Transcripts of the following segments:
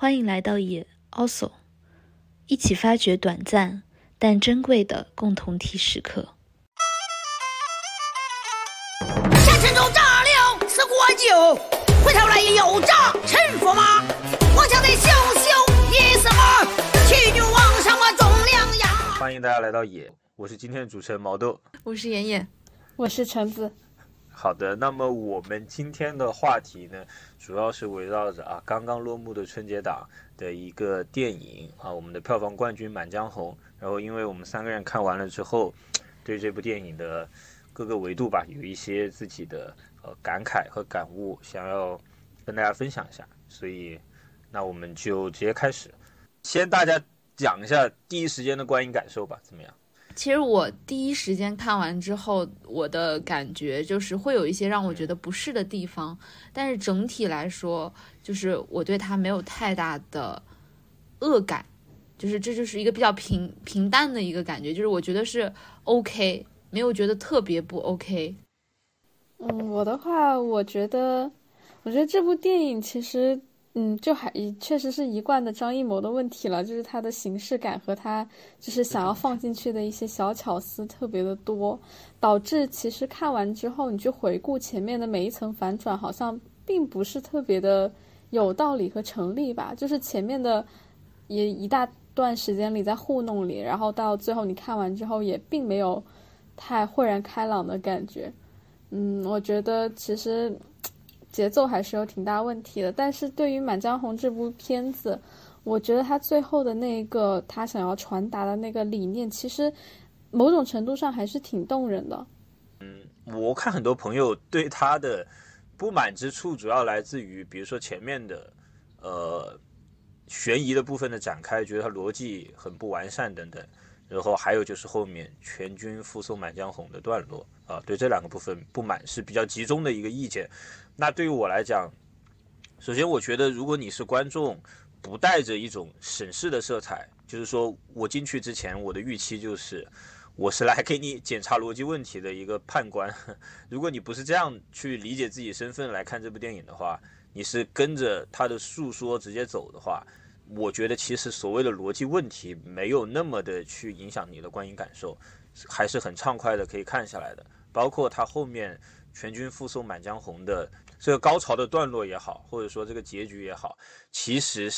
欢迎来到也 also， 一起发掘短暂但珍贵的共同体时刻。下沉州炸粮是国酒，回头来也有诈趁佛妈，皇家的秀秀你什么去女王什么总量呀。欢迎大家来到也，我是今天的主持人毛豆，我是妍妍，我是橙子。好的，那么我们今天的话题呢，主要是围绕着刚刚落幕的春节档的一个电影我们的票房冠军《满江红》，然后因为我们三个人看完了之后，对这部电影的各个维度吧，有一些自己的感慨和感悟，想要跟大家分享一下，所以那我们就直接开始，先大家讲一下第一时间的观影感受吧，怎么样？其实我第一时间看完之后，我的感觉就是会有一些让我觉得不适的地方，但是整体来说，就是我对它没有太大的恶感，就是这就是一个比较平淡的一个感觉，就是我觉得是 OK， 没有觉得特别不 OK。我的话，我觉得这部电影其实。就还确实是一贯的张艺谋的问题了，就是他的形式感和他就是想要放进去的一些小巧思特别的多，导致其实看完之后你去回顾前面的每一层反转，好像并不是特别的有道理和成立吧，就是前面的也一大段时间里在糊弄里，然后到最后你看完之后也并没有太豁然开朗的感觉。我觉得其实节奏还是有挺大问题的，但是对于《满江红》这部片子，我觉得他最后的那个他想要传达的那个理念，其实某种程度上还是挺动人的。我看很多朋友对他的不满之处，主要来自于比如说前面的悬疑的部分的展开，觉得他逻辑很不完善等等，然后还有就是后面全军覆送满江红的段落对这两个部分不满是比较集中的一个意见。那对于我来讲，首先我觉得如果你是观众，不带着一种审视的色彩，就是说我进去之前我的预期就是我是来给你检查逻辑问题的一个判官，如果你不是这样去理解自己身份来看这部电影的话，你是跟着他的诉说直接走的话，我觉得其实所谓的逻辑问题没有那么的去影响你的观影感受，还是很畅快的可以看下来的。包括他后面全军覆送满江红的这个高潮的段落也好，或者说这个结局也好，其实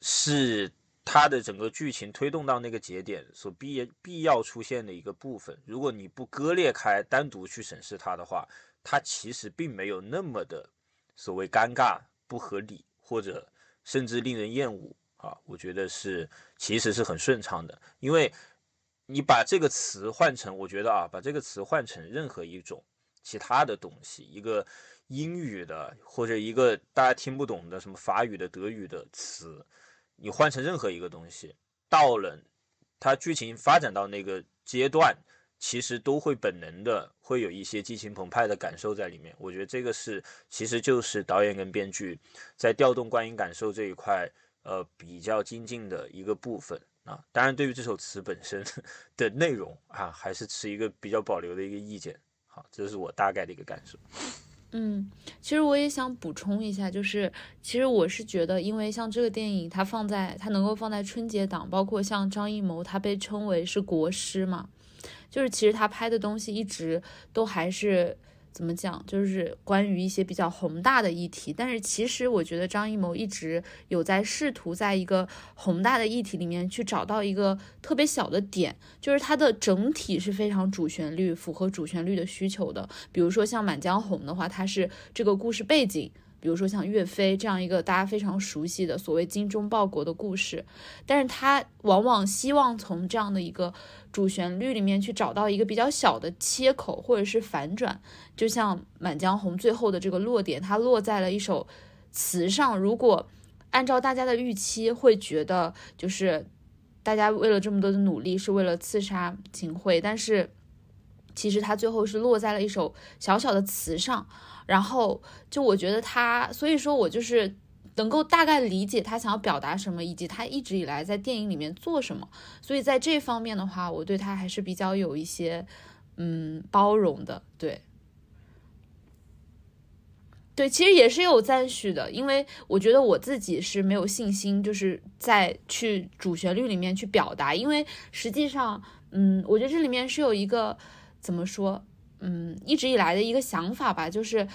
是他的整个剧情推动到那个节点所必要出现的一个部分，如果你不割裂开单独去审视它的话，它其实并没有那么的所谓尴尬不合理或者甚至令人厌恶我觉得其实是很顺畅的。因为你把这个词换成，我觉得把这个词换成任何一种其他的东西，一个英语的或者一个大家听不懂的什么法语的德语的词，你换成任何一个东西，到了它剧情发展到那个阶段，其实都会本能的会有一些激情澎湃的感受在里面。我觉得这个其实就是导演跟编剧在调动观影感受这一块比较精进的一个部分当然对于这首词本身的内容还是持一个比较保留的一个意见。好，这是我大概的一个感受。其实我也想补充一下，就是其实我是觉得，因为像这个电影它能够放在春节档，包括像张艺谋他被称为是国师嘛，就是其实他拍的东西一直都还是怎么讲，就是关于一些比较宏大的议题，但是其实我觉得张艺谋一直有在试图在一个宏大的议题里面去找到一个特别小的点，就是它的整体是非常主旋律，符合主旋律的需求的。比如说像《满江红》的话，它是这个故事背景，比如说像岳飞这样一个大家非常熟悉的所谓精忠报国的故事，但是他往往希望从这样的一个主旋律里面去找到一个比较小的切口或者是反转，就像满江红最后的这个落点，它落在了一首词上。如果按照大家的预期，会觉得就是大家为了这么多的努力是为了刺杀秦桧，但是其实它最后是落在了一首小小的词上，然后就我觉得所以说我就是能够大概理解他想要表达什么，以及他一直以来在电影里面做什么，所以在这方面的话，我对他还是比较有一些包容的。对，对，其实也是有赞许的，因为我觉得我自己是没有信心，就是在去主旋律里面去表达，因为实际上，我觉得这里面是有一个怎么说，一直以来的一个想法吧，就是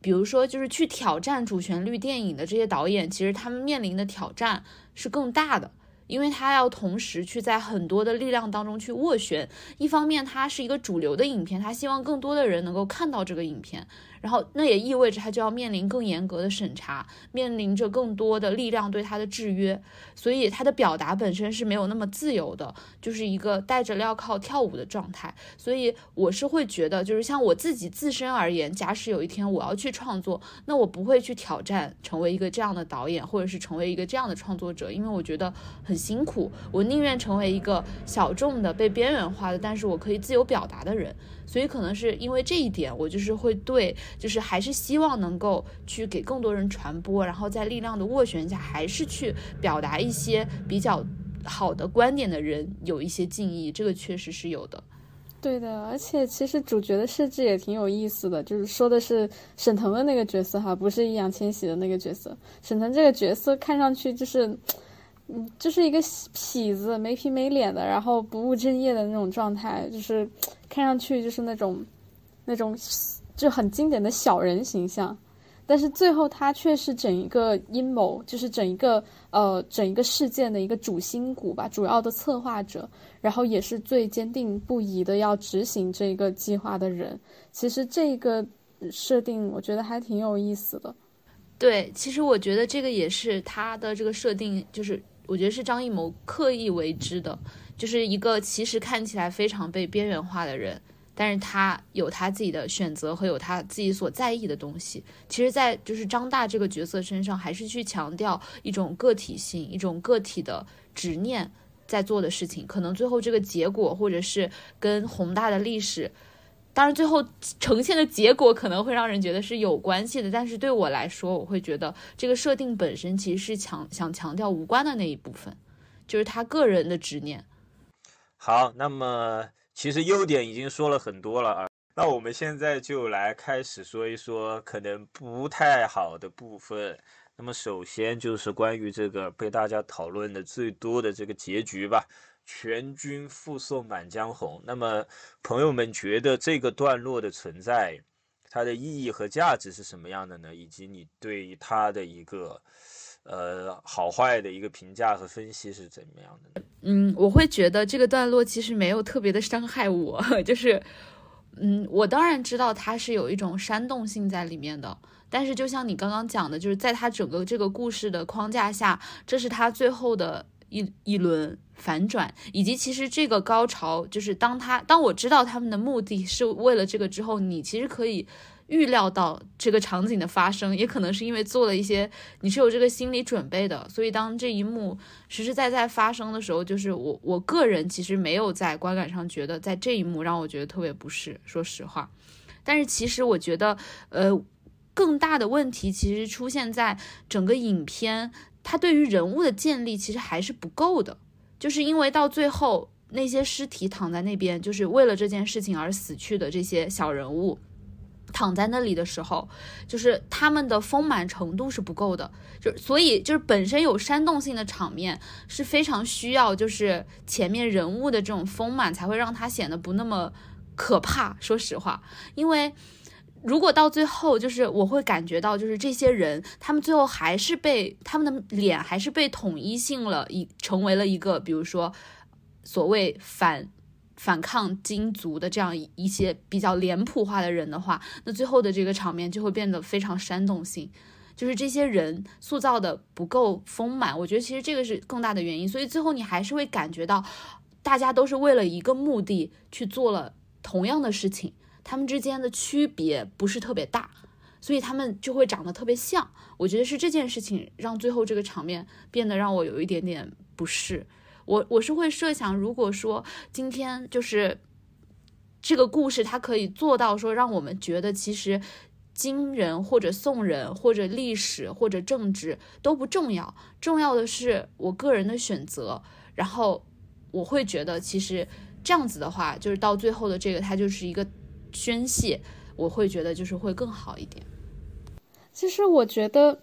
比如说，就是去挑战主旋律电影的这些导演，其实他们面临的挑战是更大的。因为他要同时去在很多的力量当中去斡旋，一方面他是一个主流的影片，他希望更多的人能够看到这个影片，然后那也意味着他就要面临更严格的审查，面临着更多的力量对他的制约，所以他的表达本身是没有那么自由的，就是一个戴着镣铐跳舞的状态。所以我是会觉得，就是像我自己自身而言，假使有一天我要去创作，那我不会去挑战成为一个这样的导演，或者是成为一个这样的创作者，因为我觉得很辛苦，我宁愿成为一个小众的被边缘化的但是我可以自由表达的人。所以可能是因为这一点，我就是会对，就是还是希望能够去给更多人传播，然后在力量的斡旋下还是去表达一些比较好的观点的人有一些敬意，这个确实是有的。对的，而且其实主角的设置也挺有意思的，就是说的是沈腾的那个角色哈，不是易烊千玺的那个角色。沈腾这个角色看上去就是一个痞子，没皮没脸的，然后不务正业的那种状态，就是看上去就是那种就很经典的小人形象。但是最后他却是整一个阴谋，就是整一个事件的一个主心骨吧，主要的策划者，然后也是最坚定不移的要执行这个计划的人。其实这个设定我觉得还挺有意思的。对，其实我觉得这个也是他的这个设定，就是我觉得是张艺谋刻意为之的，就是一个其实看起来非常被边缘化的人，但是他有他自己的选择和有他自己所在意的东西。其实在就是张大这个角色身上，还是去强调一种个体性，一种个体的执念在做的事情，可能最后这个结果或者是跟宏大的历史，当然最后呈现的结果可能会让人觉得是有关系的，但是对我来说，我会觉得这个设定本身其实是想强调无关的那一部分，就是他个人的执念。好，那么其实优点已经说了很多了啊，那我们现在就来开始说一说可能不太好的部分。那么首先就是关于这个被大家讨论的最多的这个结局吧，全军覆送满江红。那么朋友们觉得这个段落的存在，它的意义和价值是什么样的呢？以及你对它的一个好坏的一个评价和分析是怎么样的呢？我会觉得这个段落其实没有特别的伤害我，就是我当然知道它是有一种煽动性在里面的，但是就像你刚刚讲的，就是在它整个这个故事的框架下，这是它最后的一轮反转，以及其实这个高潮，就是当我知道他们的目的是为了这个之后，你其实可以预料到这个场景的发生，也可能是因为做了一些，你是有这个心理准备的，所以当这一幕实实在在发生的时候，就是我个人其实没有在观感上觉得在这一幕让我觉得特别不适，说实话。但是其实我觉得更大的问题其实出现在整个影片它对于人物的建立其实还是不够的，就是因为到最后那些尸体躺在那边，就是为了这件事情而死去的这些小人物躺在那里的时候，就是他们的丰满程度是不够的，所以就是本身有煽动性的场面是非常需要，就是前面人物的这种丰满才会让它显得不那么可怕，说实话。因为如果到最后，就是我会感觉到，就是这些人，他们最后还是被他们的脸还是被统一性了，成为了一个，比如说所谓反抗金族的这样一些比较脸谱化的人的话，那最后的这个场面就会变得非常煽动性，就是这些人塑造的不够丰满。我觉得其实这个是更大的原因，所以最后你还是会感觉到，大家都是为了一个目的去做了同样的事情。他们之间的区别不是特别大，所以他们就会长得特别像。我觉得是这件事情让最后这个场面变得让我有一点点不适。我是会设想，如果说今天就是这个故事它可以做到说让我们觉得其实金人或者宋人或者历史或者政治都不重要，重要的是我个人的选择，然后我会觉得其实这样子的话，就是到最后的这个它就是一个宣泄，我会觉得就是会更好一点。其实我觉得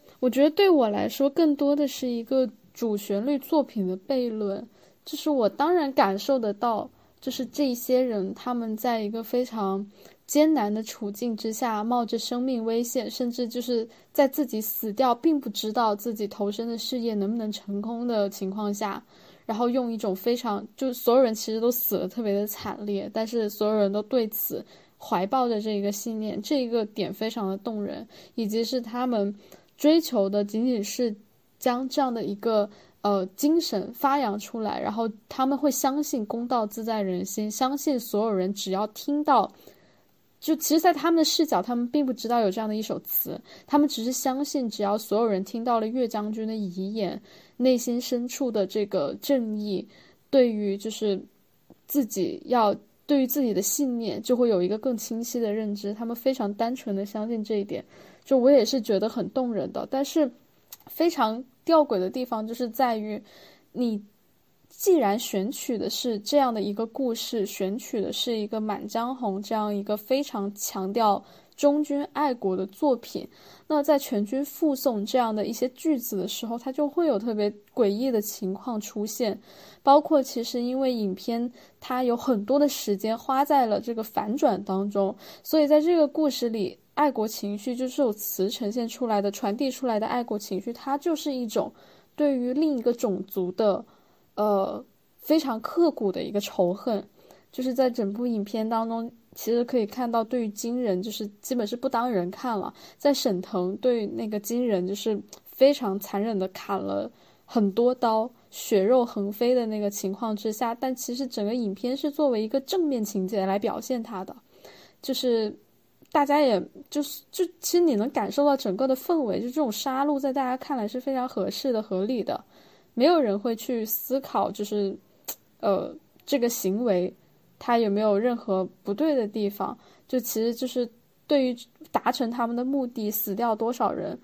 对我来说更多的是一个主旋律作品的悖论，就是我当然感受得到，就是这些人他们在一个非常艰难的处境之下，冒着生命危险，甚至就是在自己死掉并不知道自己投身的事业能不能成功的情况下，然后用一种非常，就是所有人其实都死了特别的惨烈，但是所有人都对此怀抱着这个信念，这个点非常的动人，以及是他们追求的仅仅是将这样的一个精神发扬出来，然后他们会相信公道自在人心，相信所有人只要听到，就其实在他们的视角他们并不知道有这样的一首词，他们只是相信只要所有人听到了岳将军的遗言，内心深处的这个正义，对于就是自己要对于自己的信念就会有一个更清晰的认知，他们非常单纯的相信这一点，就我也是觉得很动人的。但是非常吊诡的地方就是在于，你既然选取的是这样的一个故事，选取的是一个《满江红》这样一个非常强调忠君爱国的作品，那在全军复诵这样的一些句子的时候，它就会有特别诡异的情况出现，包括其实因为影片它有很多的时间花在了这个反转当中，所以在这个故事里，爱国情绪就是有词呈现出来的，传递出来的爱国情绪，它就是一种对于另一个种族的非常刻骨的一个仇恨，就是在整部影片当中其实可以看到，对于金人就是基本是不当人看了，在沈腾对那个金人就是非常残忍的砍了很多刀，血肉横飞的那个情况之下，但其实整个影片是作为一个正面情节来表现它的，就是大家也就其实你能感受到整个的氛围，就这种杀戮在大家看来是非常合适的、合理的，没有人会去思考就是这个行为它有没有任何不对的地方，就其实就是对于达成他们的目的，死掉多少人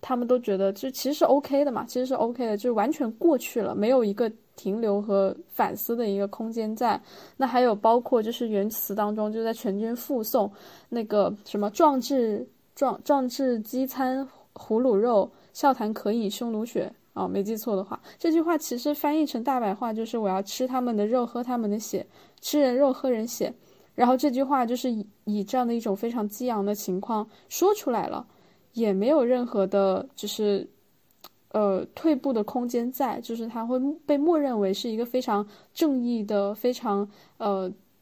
他们都觉得就其实是 OK 的嘛，其实是 OK 的，就完全过去了，没有一个停留和反思的一个空间在。那还有包括就是原词当中就在全军复诵那个什么壮志饥餐胡虏肉，笑谈渴饮匈奴血，没记错的话，这句话其实翻译成大白话就是我要吃他们的肉，喝他们的血，吃人肉喝人血，然后这句话就是以这样的一种非常激昂的情况说出来了，也没有任何的就是退步的空间在，就是它会被默认为是一个非常正义的、非常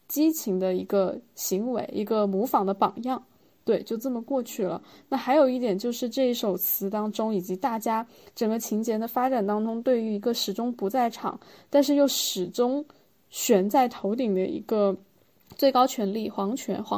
激情的一个行为，一个模仿的榜样，对，就这么过去了。那还有一点就是这一首词当中，以及大家整个情节的发展当中，对于一个始终不在场但是又始终悬在头顶的一个最高权力皇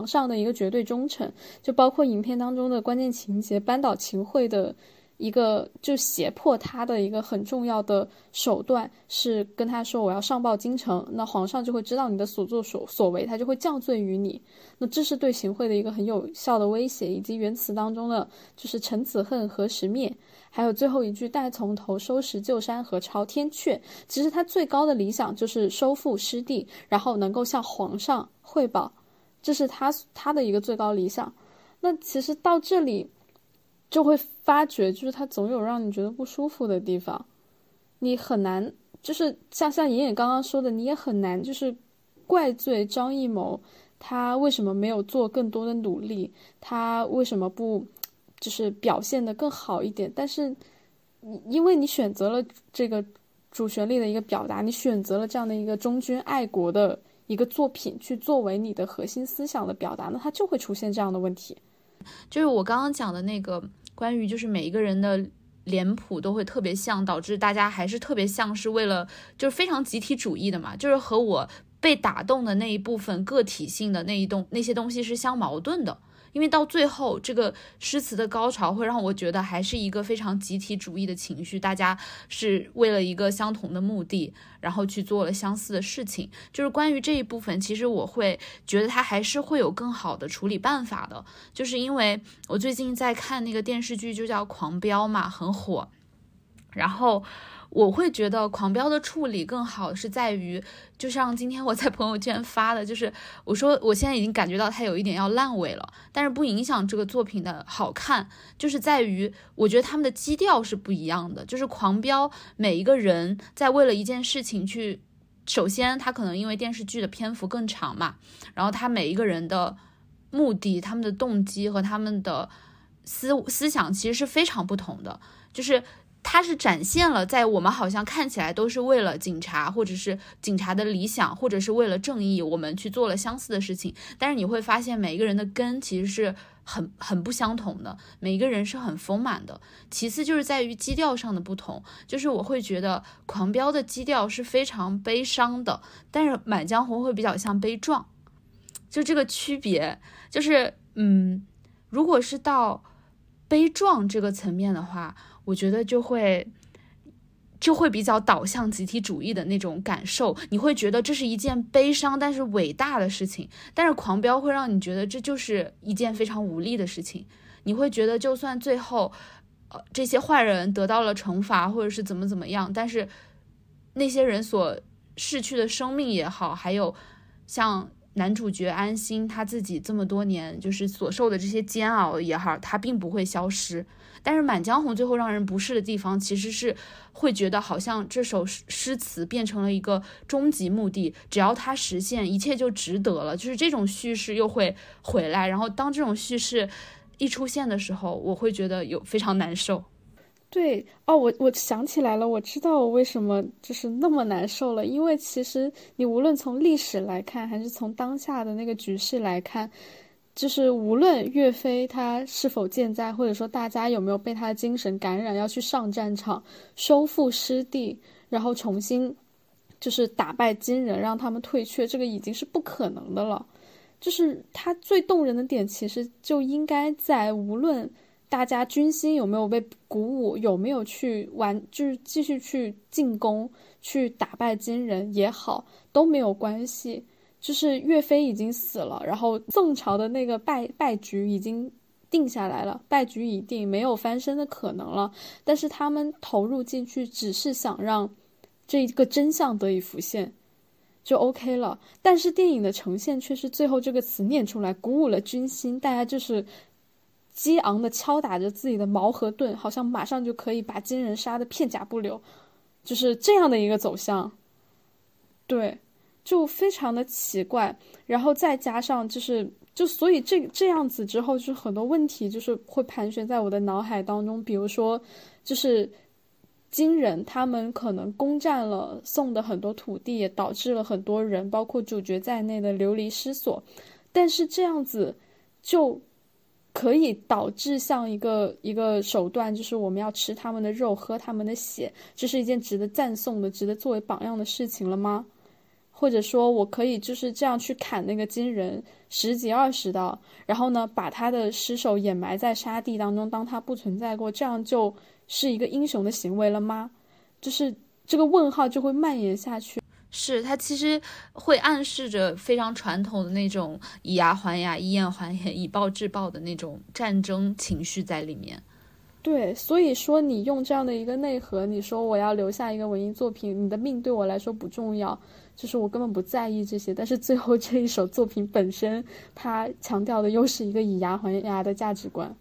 上的一个绝对忠诚，就包括影片当中的关键情节扳倒秦桧的一个，就胁迫他的一个很重要的手段是跟他说我要上报京城，那皇上就会知道你的所作所为，他就会降罪于你，那这是对秦桧的一个很有效的威胁。以及原词当中的就是臣子恨何时灭，还有最后一句待从头，收拾旧山河朝天阙，其实他最高的理想就是收复失地，然后能够向皇上汇报，这是他的一个最高理想。那其实到这里就会发觉，就是它总有让你觉得不舒服的地方，你很难，就是像妍妍刚刚说的，你也很难就是怪罪张艺谋，他为什么没有做更多的努力，他为什么不就是表现得更好一点？但是因为你选择了这个主旋律的一个表达，你选择了这样的一个忠君爱国的一个作品去作为你的核心思想的表达，那它就会出现这样的问题。就是我刚刚讲的那个关于就是每一个人的脸谱都会特别像，导致大家还是特别像是为了就是非常集体主义的嘛，就是和我被打动的那一部分个体性的那些东西是相矛盾的，因为到最后这个诗词的高潮会让我觉得还是一个非常集体主义的情绪，大家是为了一个相同的目的然后去做了相似的事情。就是关于这一部分，其实我会觉得它还是会有更好的处理办法的，就是因为我最近在看那个电视剧就叫《狂飙》嘛，很火，然后我会觉得狂飙的处理更好是在于，就像今天我在朋友圈发的，就是我说我现在已经感觉到它有一点要烂尾了，但是不影响这个作品的好看，就是在于我觉得他们的基调是不一样的。就是狂飙每一个人在为了一件事情去，首先他可能因为电视剧的篇幅更长嘛，然后他每一个人的目的、他们的动机和他们的思想其实是非常不同的，就是它是展现了在我们好像看起来都是为了警察，或者是警察的理想，或者是为了正义，我们去做了相似的事情，但是你会发现每一个人的根其实是很不相同的，每一个人是很丰满的。其次就是在于基调上的不同，就是我会觉得狂飙的基调是非常悲伤的，但是满江红会比较像悲壮，就这个区别，就是如果是到悲壮这个层面的话，我觉得就会比较导向集体主义的那种感受，你会觉得这是一件悲伤但是伟大的事情，但是狂飙会让你觉得这就是一件非常无力的事情，你会觉得就算最后这些坏人得到了惩罚或者是怎么样，但是那些人所逝去的生命也好，还有像男主角安心他自己这么多年就是所受的这些煎熬也好，他并不会消失。但是满江红最后让人不适的地方，其实是会觉得好像这首诗词变成了一个终极目的，只要它实现，一切就值得了，就是这种叙事又会回来，然后当这种叙事一出现的时候，我会觉得有非常难受。对哦，我想起来了，我知道我为什么就是那么难受了，因为其实你无论从历史来看，还是从当下的那个局势来看，就是无论岳飞他是否健在，或者说大家有没有被他的精神感染，要去上战场收复失地，然后重新就是打败金人让他们退却，这个已经是不可能的了。就是他最动人的点其实就应该在无论大家军心有没有被鼓舞，有没有去玩，就是继续去进攻，去打败金人也好，都没有关系。就是岳飞已经死了，然后宋朝的那个败局已经定下来了，败局已定，没有翻身的可能了。但是他们投入进去，只是想让这个真相得以浮现，就 OK 了。但是电影的呈现却是最后这个词念出来，鼓舞了军心，大家就是激昂的敲打着自己的矛和盾，好像马上就可以把金人杀得片甲不留，就是这样的一个走向。对，就非常的奇怪。然后再加上就所以这样子之后，就是很多问题就是会盘旋在我的脑海当中。比如说就是金人他们可能攻占了宋的很多土地，也导致了很多人包括主角在内的流离失所，但是这样子就可以导致像一个手段，就是我们要吃他们的肉，喝他们的血，这是一件值得赞颂的、值得作为榜样的事情了吗？或者说我可以就是这样去砍那个金人10几20刀，然后呢把他的尸首掩埋在沙地当中，当他不存在过，这样就是一个英雄的行为了吗？就是这个问号就会蔓延下去。是，它其实会暗示着非常传统的那种以牙还牙、以眼还眼、以暴制暴的那种战争情绪在里面。对，所以说你用这样的一个内核，你说我要留下一个文艺作品，你的命对我来说不重要，就是我根本不在意这些，但是最后这一首作品本身，它强调的又是一个以牙还牙的价值观。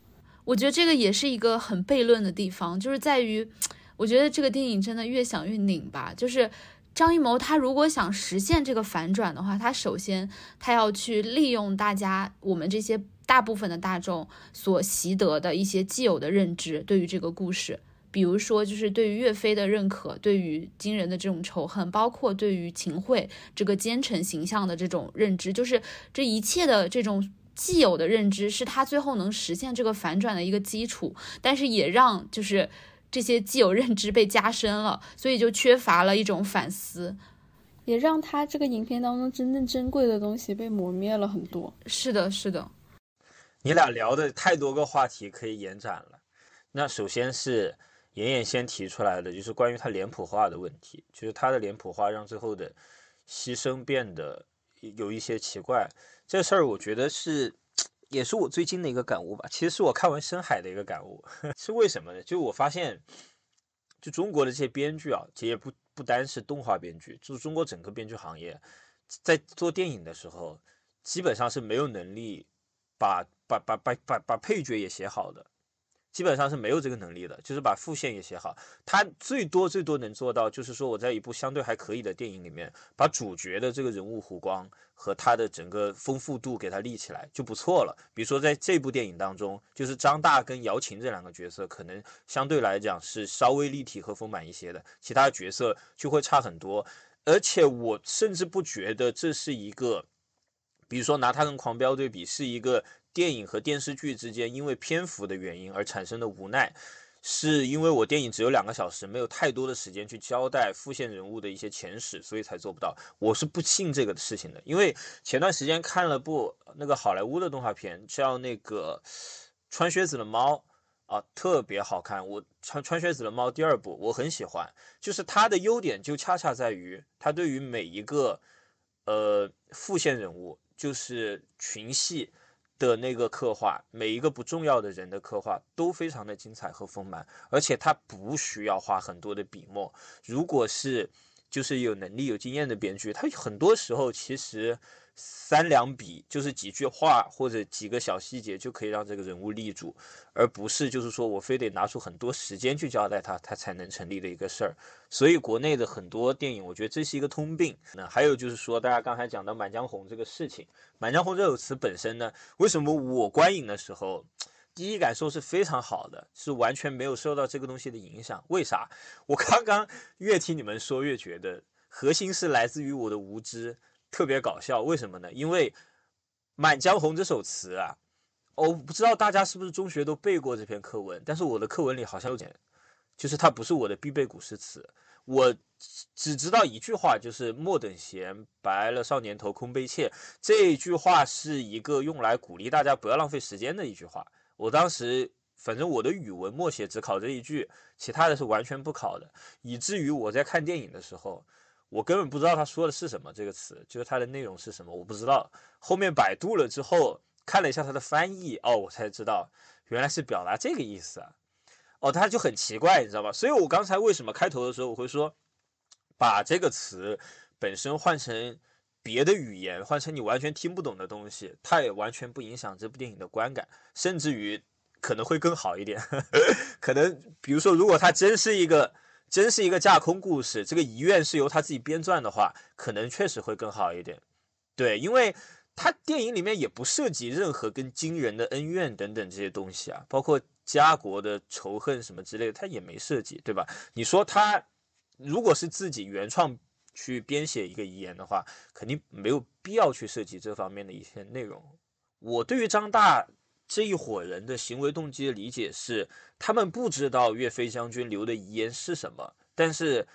我觉得这个也是一个很悖论的地方，就是在于我觉得这个电影真的越想越拧吧。就是张艺谋他如果想实现这个反转的话，他首先他要去利用大家我们这些大部分的大众所习得的一些既有的认知对于这个故事，比如说就是对于岳飞的认可，对于金人的这种仇恨，包括对于秦桧这个奸臣形象的这种认知，就是这一切的这种既有的认知是他最后能实现这个反转的一个基础，但是也让就是这些既有认知被加深了，所以就缺乏了一种反思，也让他这个影片当中真正珍贵的东西被磨灭了很多。是的，是的。你俩聊的太多个话题可以延展了。那首先是妍妍先提出来的，就是关于他脸谱化的问题，就是他的脸谱化让最后的牺牲变得有一些奇怪。这事儿我觉得是也是我最近的一个感悟吧，其实是我看完《深海》的一个感悟。是为什么呢？就我发现就中国的这些编剧啊，其实也不单是动画编剧，就是中国整个编剧行业，在做电影的时候，基本上是没有能力把配角也写好的，基本上是没有这个能力的，就是把副线也写好。他最多能做到就是说，我在一部相对还可以的电影里面，把主角的这个人物弧光和他的整个丰富度给他立起来就不错了。比如说在这部电影当中，就是张大跟姚琴这两个角色可能相对来讲是稍微立体和丰满一些的，其他角色就会差很多。而且我甚至不觉得这是一个，比如说拿他跟狂飙对比，是一个电影和电视剧之间因为篇幅的原因而产生的无奈，是因为我电影只有2个小时，没有太多的时间去交代副线人物的一些前史，所以才做不到。我是不信这个事情的，因为前段时间看了部那个好莱坞的动画片，叫那个穿靴子的猫啊，特别好看。我穿靴子的猫第2部我很喜欢，就是它的优点就恰恰在于它对于每一个副线人物，就是群戏的那个刻画，每一个不重要的人的刻画都非常的精彩和丰满，而且他不需要花很多的笔墨。如果是就是有能力有经验的编剧，他很多时候其实3两笔就是几句话或者几个小细节就可以让这个人物立住，而不是就是说我非得拿出很多时间去交代他才能成立的一个事儿。所以国内的很多电影我觉得这是一个通病。那还有就是说大家刚才讲到满江红这个事情，满江红这首词本身呢，为什么我观影的时候第一感受是非常好的，是完全没有受到这个东西的影响？为啥？我刚刚越听你们说越觉得核心是来自于我的无知，特别搞笑。为什么呢？因为满江红这首词啊，我不知道大家是不是中学都背过这篇课文，但是我的课文里好像有点，就是它不是我的必备古诗词。我只知道一句话，就是莫等闲，白了少年头，空悲切。这一句话是一个用来鼓励大家不要浪费时间的一句话。我当时反正我的语文默写只考这一句，其他的是完全不考的，以至于我在看电影的时候，我根本不知道他说的是什么，这个词就是它的内容是什么，我不知道。后面百度了之后看了一下它的翻译，哦，我才知道原来是表达这个意思啊。哦，它就很奇怪，你知道吧？所以我刚才为什么开头的时候我会说，把这个词本身换成别的语言，换成你完全听不懂的东西，它也完全不影响这部电影的观感，甚至于可能会更好一点。可能比如说，如果它真是一个架空故事，这个遗愿是由他自己编撰的话，可能确实会更好一点。对，因为他电影里面也不涉及任何跟金人的恩怨等等这些东西啊，包括家国的仇恨什么之类的，他也没涉及，对吧？你说他如果是自己原创去编写一个遗言的话，肯定没有必要去涉及这方面的一些内容。我对于张大这一伙人的行为动机的理解是，他们不知道岳飞将军留的遗言是什么，但是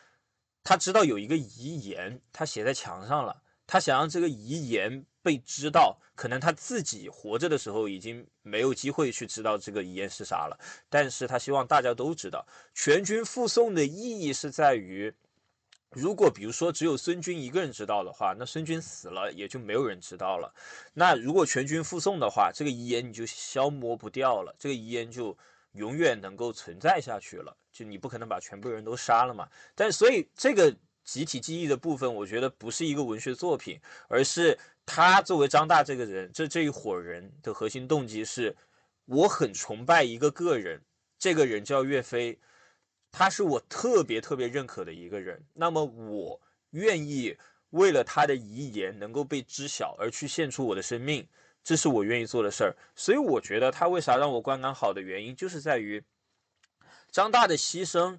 他知道有一个遗言，他写在墙上了，他想让这个遗言被知道。可能他自己活着的时候已经没有机会去知道这个遗言是啥了，但是他希望大家都知道。全军覆宋的意义是在于，如果比如说只有孙军一个人知道的话，那孙军死了也就没有人知道了。那如果全军覆宋的话，这个遗言你就消磨不掉了，这个遗言就永远能够存在下去了，就你不可能把全部人都杀了嘛。但所以这个集体记忆的部分，我觉得不是一个文学作品，而是他作为张大这个人，这一伙人的核心动机是，我很崇拜一个个人，这个人叫岳飞，他是我特别特别认可的一个人，那么我愿意为了他的遗言能够被知晓而去献出我的生命，这是我愿意做的事儿。所以我觉得他为啥让我观感好的原因，就是在于张大的牺牲，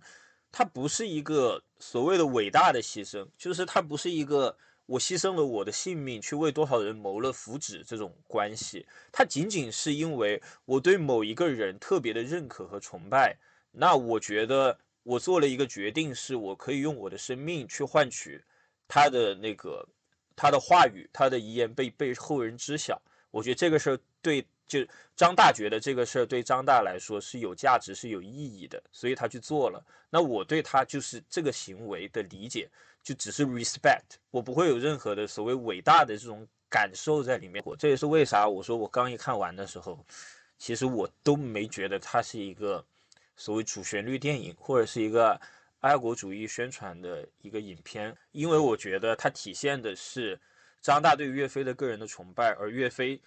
他不是一个所谓的伟大的牺牲，就是他不是一个我牺牲了我的性命去为多少人谋了福祉这种关系，他仅仅是因为我对某一个人特别的认可和崇拜，那我觉得我做了一个决定，是我可以用我的生命去换取他的那个他的话语，他的遗言被后人知晓。我觉得这个事儿对，就张大觉得这个事儿对张大来说是有价值是有意义的，所以他去做了。那我对他就是这个行为的理解就只是 respect， 我不会有任何的所谓伟大的这种感受在里面。这也是为啥我说我刚一看完的时候，其实我都没觉得他是一个所谓主旋律电影，或者是一个爱国主义宣传的一个影片，因为我觉得它体现的是张大对岳飞的个人的崇拜，而岳飞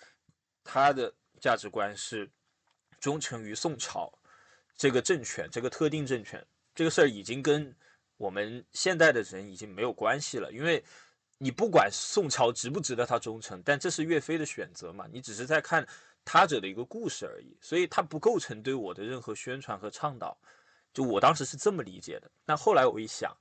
他的价值观是忠诚于宋朝这个政权，这个特定政权。这个事儿已经跟我们现代的人已经没有关系了，因为你不管宋朝值不值得他忠诚，但这是岳飞的选择嘛，你只是在看他者的一个故事而已，所以他不构成对我的任何宣传和倡导。就我当时是这么理解的。那后来我一想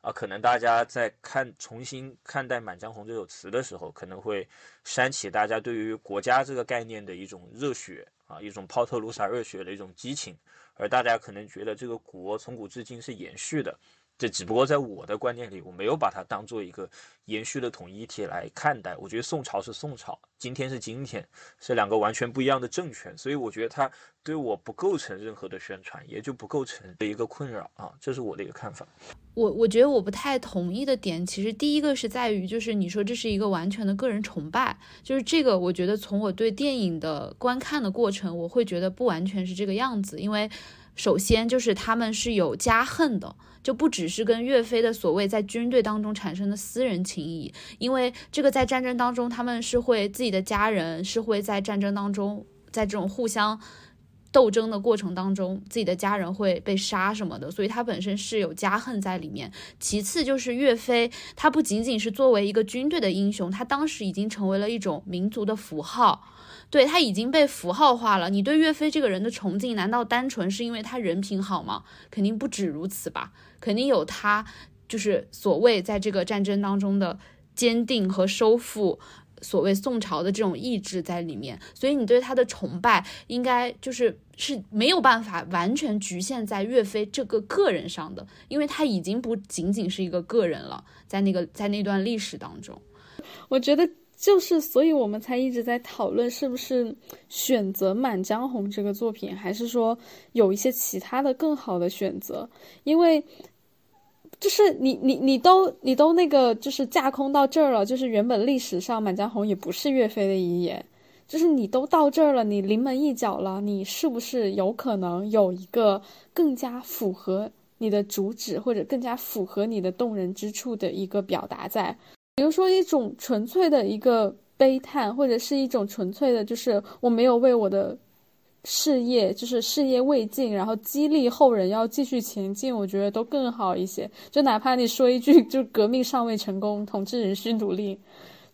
啊，可能大家在重新看待满江红这首词的时候，可能会煽起大家对于国家这个概念的一种热血啊，一种抛头颅洒热血的一种激情，而大家可能觉得这个国从古至今是延续的。这只不过在我的观念里，我没有把它当做一个延续的统一体来看待。我觉得宋朝是宋朝，今天是今天，是两个完全不一样的政权，所以我觉得它对我不构成任何的宣传，也就不构成的一个困扰啊，这是我的一个看法。我觉得我不太同意的点，其实第一个是在于，就是你说这是一个完全的个人崇拜，就是这个我觉得从我对电影的观看的过程，我会觉得不完全是这个样子，因为首先就是他们是有家恨的，就不只是跟岳飞的所谓在军队当中产生的私人情谊，因为这个在战争当中他们是会自己的家人是会在战争当中，在这种互相斗争的过程当中自己的家人会被杀什么的，所以他本身是有家恨在里面。其次就是岳飞他不仅仅是作为一个军队的英雄，他当时已经成为了一种民族的符号，对，他已经被符号化了。你对岳飞这个人的崇敬难道单纯是因为他人品好吗？肯定不止如此吧，肯定有他就是所谓在这个战争当中的坚定和收复所谓宋朝的这种意志在里面，所以你对他的崇拜应该就是没有办法完全局限在岳飞这个个人上的，因为他已经不仅仅是一个个人了，在那段历史当中。我觉得就是所以我们才一直在讨论是不是选择满江红这个作品，还是说有一些其他的更好的选择，因为就是你都那个就是架空到这儿了，就是原本历史上满江红也不是岳飞的遗言，就是你都到这儿了，你临门一脚了，你是不是有可能有一个更加符合你的主旨或者更加符合你的动人之处的一个表达在？比如说一种纯粹的一个悲叹，或者是一种纯粹的就是我没有为我的事业就是事业未尽，然后激励后人要继续前进，我觉得都更好一些。就哪怕你说一句就革命尚未成功，同志仍需努力，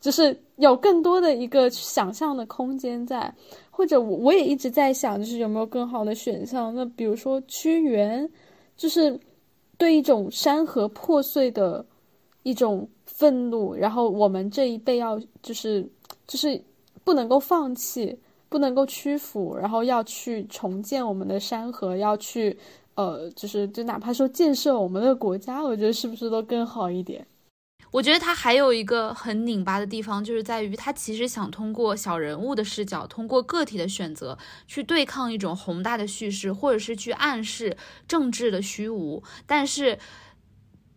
就是有更多的一个想象的空间在。或者我也一直在想，就是有没有更好的选项，那比如说屈原，就是对一种山河破碎的一种愤怒，然后我们这一辈要就是不能够放弃，不能够屈服，然后要去重建我们的山河，要去就哪怕说建设我们的国家，我觉得是不是都更好一点。我觉得他还有一个很拧巴的地方，就是在于他其实想通过小人物的视角，通过个体的选择去对抗一种宏大的叙事，或者是去暗示政治的虚无，但是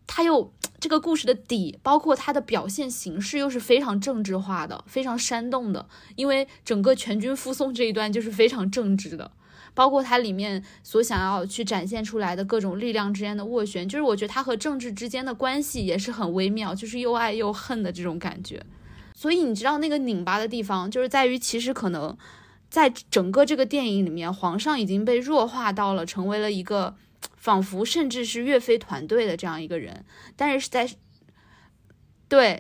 他又这个故事的底，包括他的表现形式又是非常政治化的，非常煽动的，因为整个全军覆宋这一段就是非常政治的，包括他里面所想要去展现出来的各种力量之间的斡旋，就是我觉得他和政治之间的关系也是很微妙，就是又爱又恨的这种感觉。所以你知道那个拧巴的地方就是在于，其实可能在整个这个电影里面，皇上已经被弱化到了成为了一个仿佛甚至是岳飞团队的这样一个人，但是在对，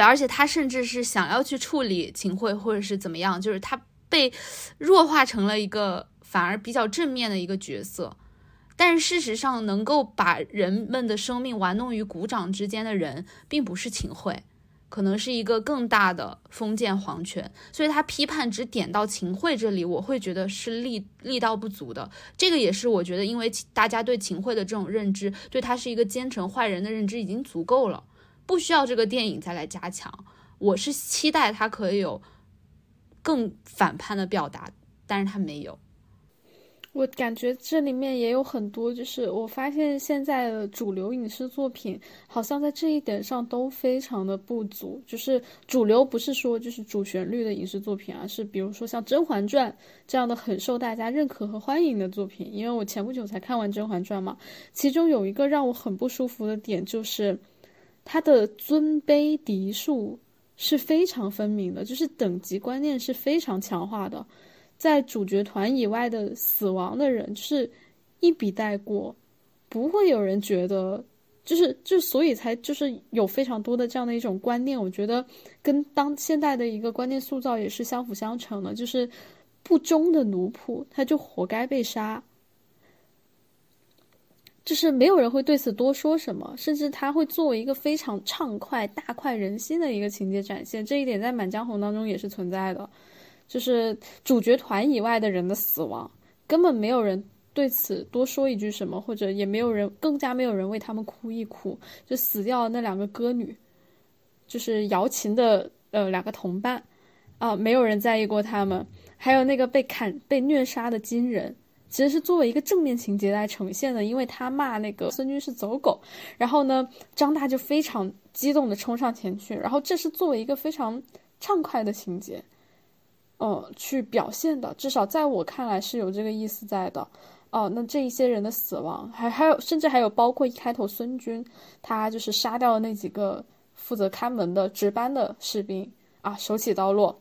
而且他甚至是想要去处理秦桧或者是怎么样，就是他被弱化成了一个反而比较正面的一个角色，但是事实上能够把人们的生命玩弄于股掌之间的人并不是秦桧，可能是一个更大的封建皇权，所以他批判只点到秦桧这里，我会觉得是力道不足的。这个也是我觉得，因为大家对秦桧的这种认知，对他是一个奸臣坏人的认知已经足够了，不需要这个电影再来加强。我是期待他可以有更反叛的表达，但是他没有。我感觉这里面也有很多，就是我发现现在的主流影视作品好像在这一点上都非常的不足。就是主流不是说就是主旋律的影视作品啊，是比如说像《甄嬛传》这样的很受大家认可和欢迎的作品。因为我前不久才看完《甄嬛传》嘛，其中有一个让我很不舒服的点就是，它的尊卑嫡庶是非常分明的，就是等级观念是非常强化的。在主角团以外的死亡的人是一笔带过，不会有人觉得就所以才就是有非常多的这样的一种观念，我觉得跟当现代的一个观念塑造也是相辅相成的，就是不忠的奴仆他就活该被杀，就是没有人会对此多说什么，甚至他会作为一个非常畅快大快人心的一个情节展现，这一点在《满江红》当中也是存在的，就是主角团以外的人的死亡根本没有人对此多说一句什么，或者也没有人，更加没有人为他们哭一哭，就死掉的那两个歌女，就是瑶琴的两个同伴啊、没有人在意过他们，还有那个被虐杀的金人，其实是作为一个正面情节来呈现的，因为他骂那个孙军是走狗，然后呢张大就非常激动的冲上前去，然后这是作为一个非常畅快的情节去表现的，至少在我看来是有这个意思在的。那这一些人的死亡，还有甚至还有包括一开头孙军他就是杀掉了那几个负责看门的值班的士兵啊，手起刀落，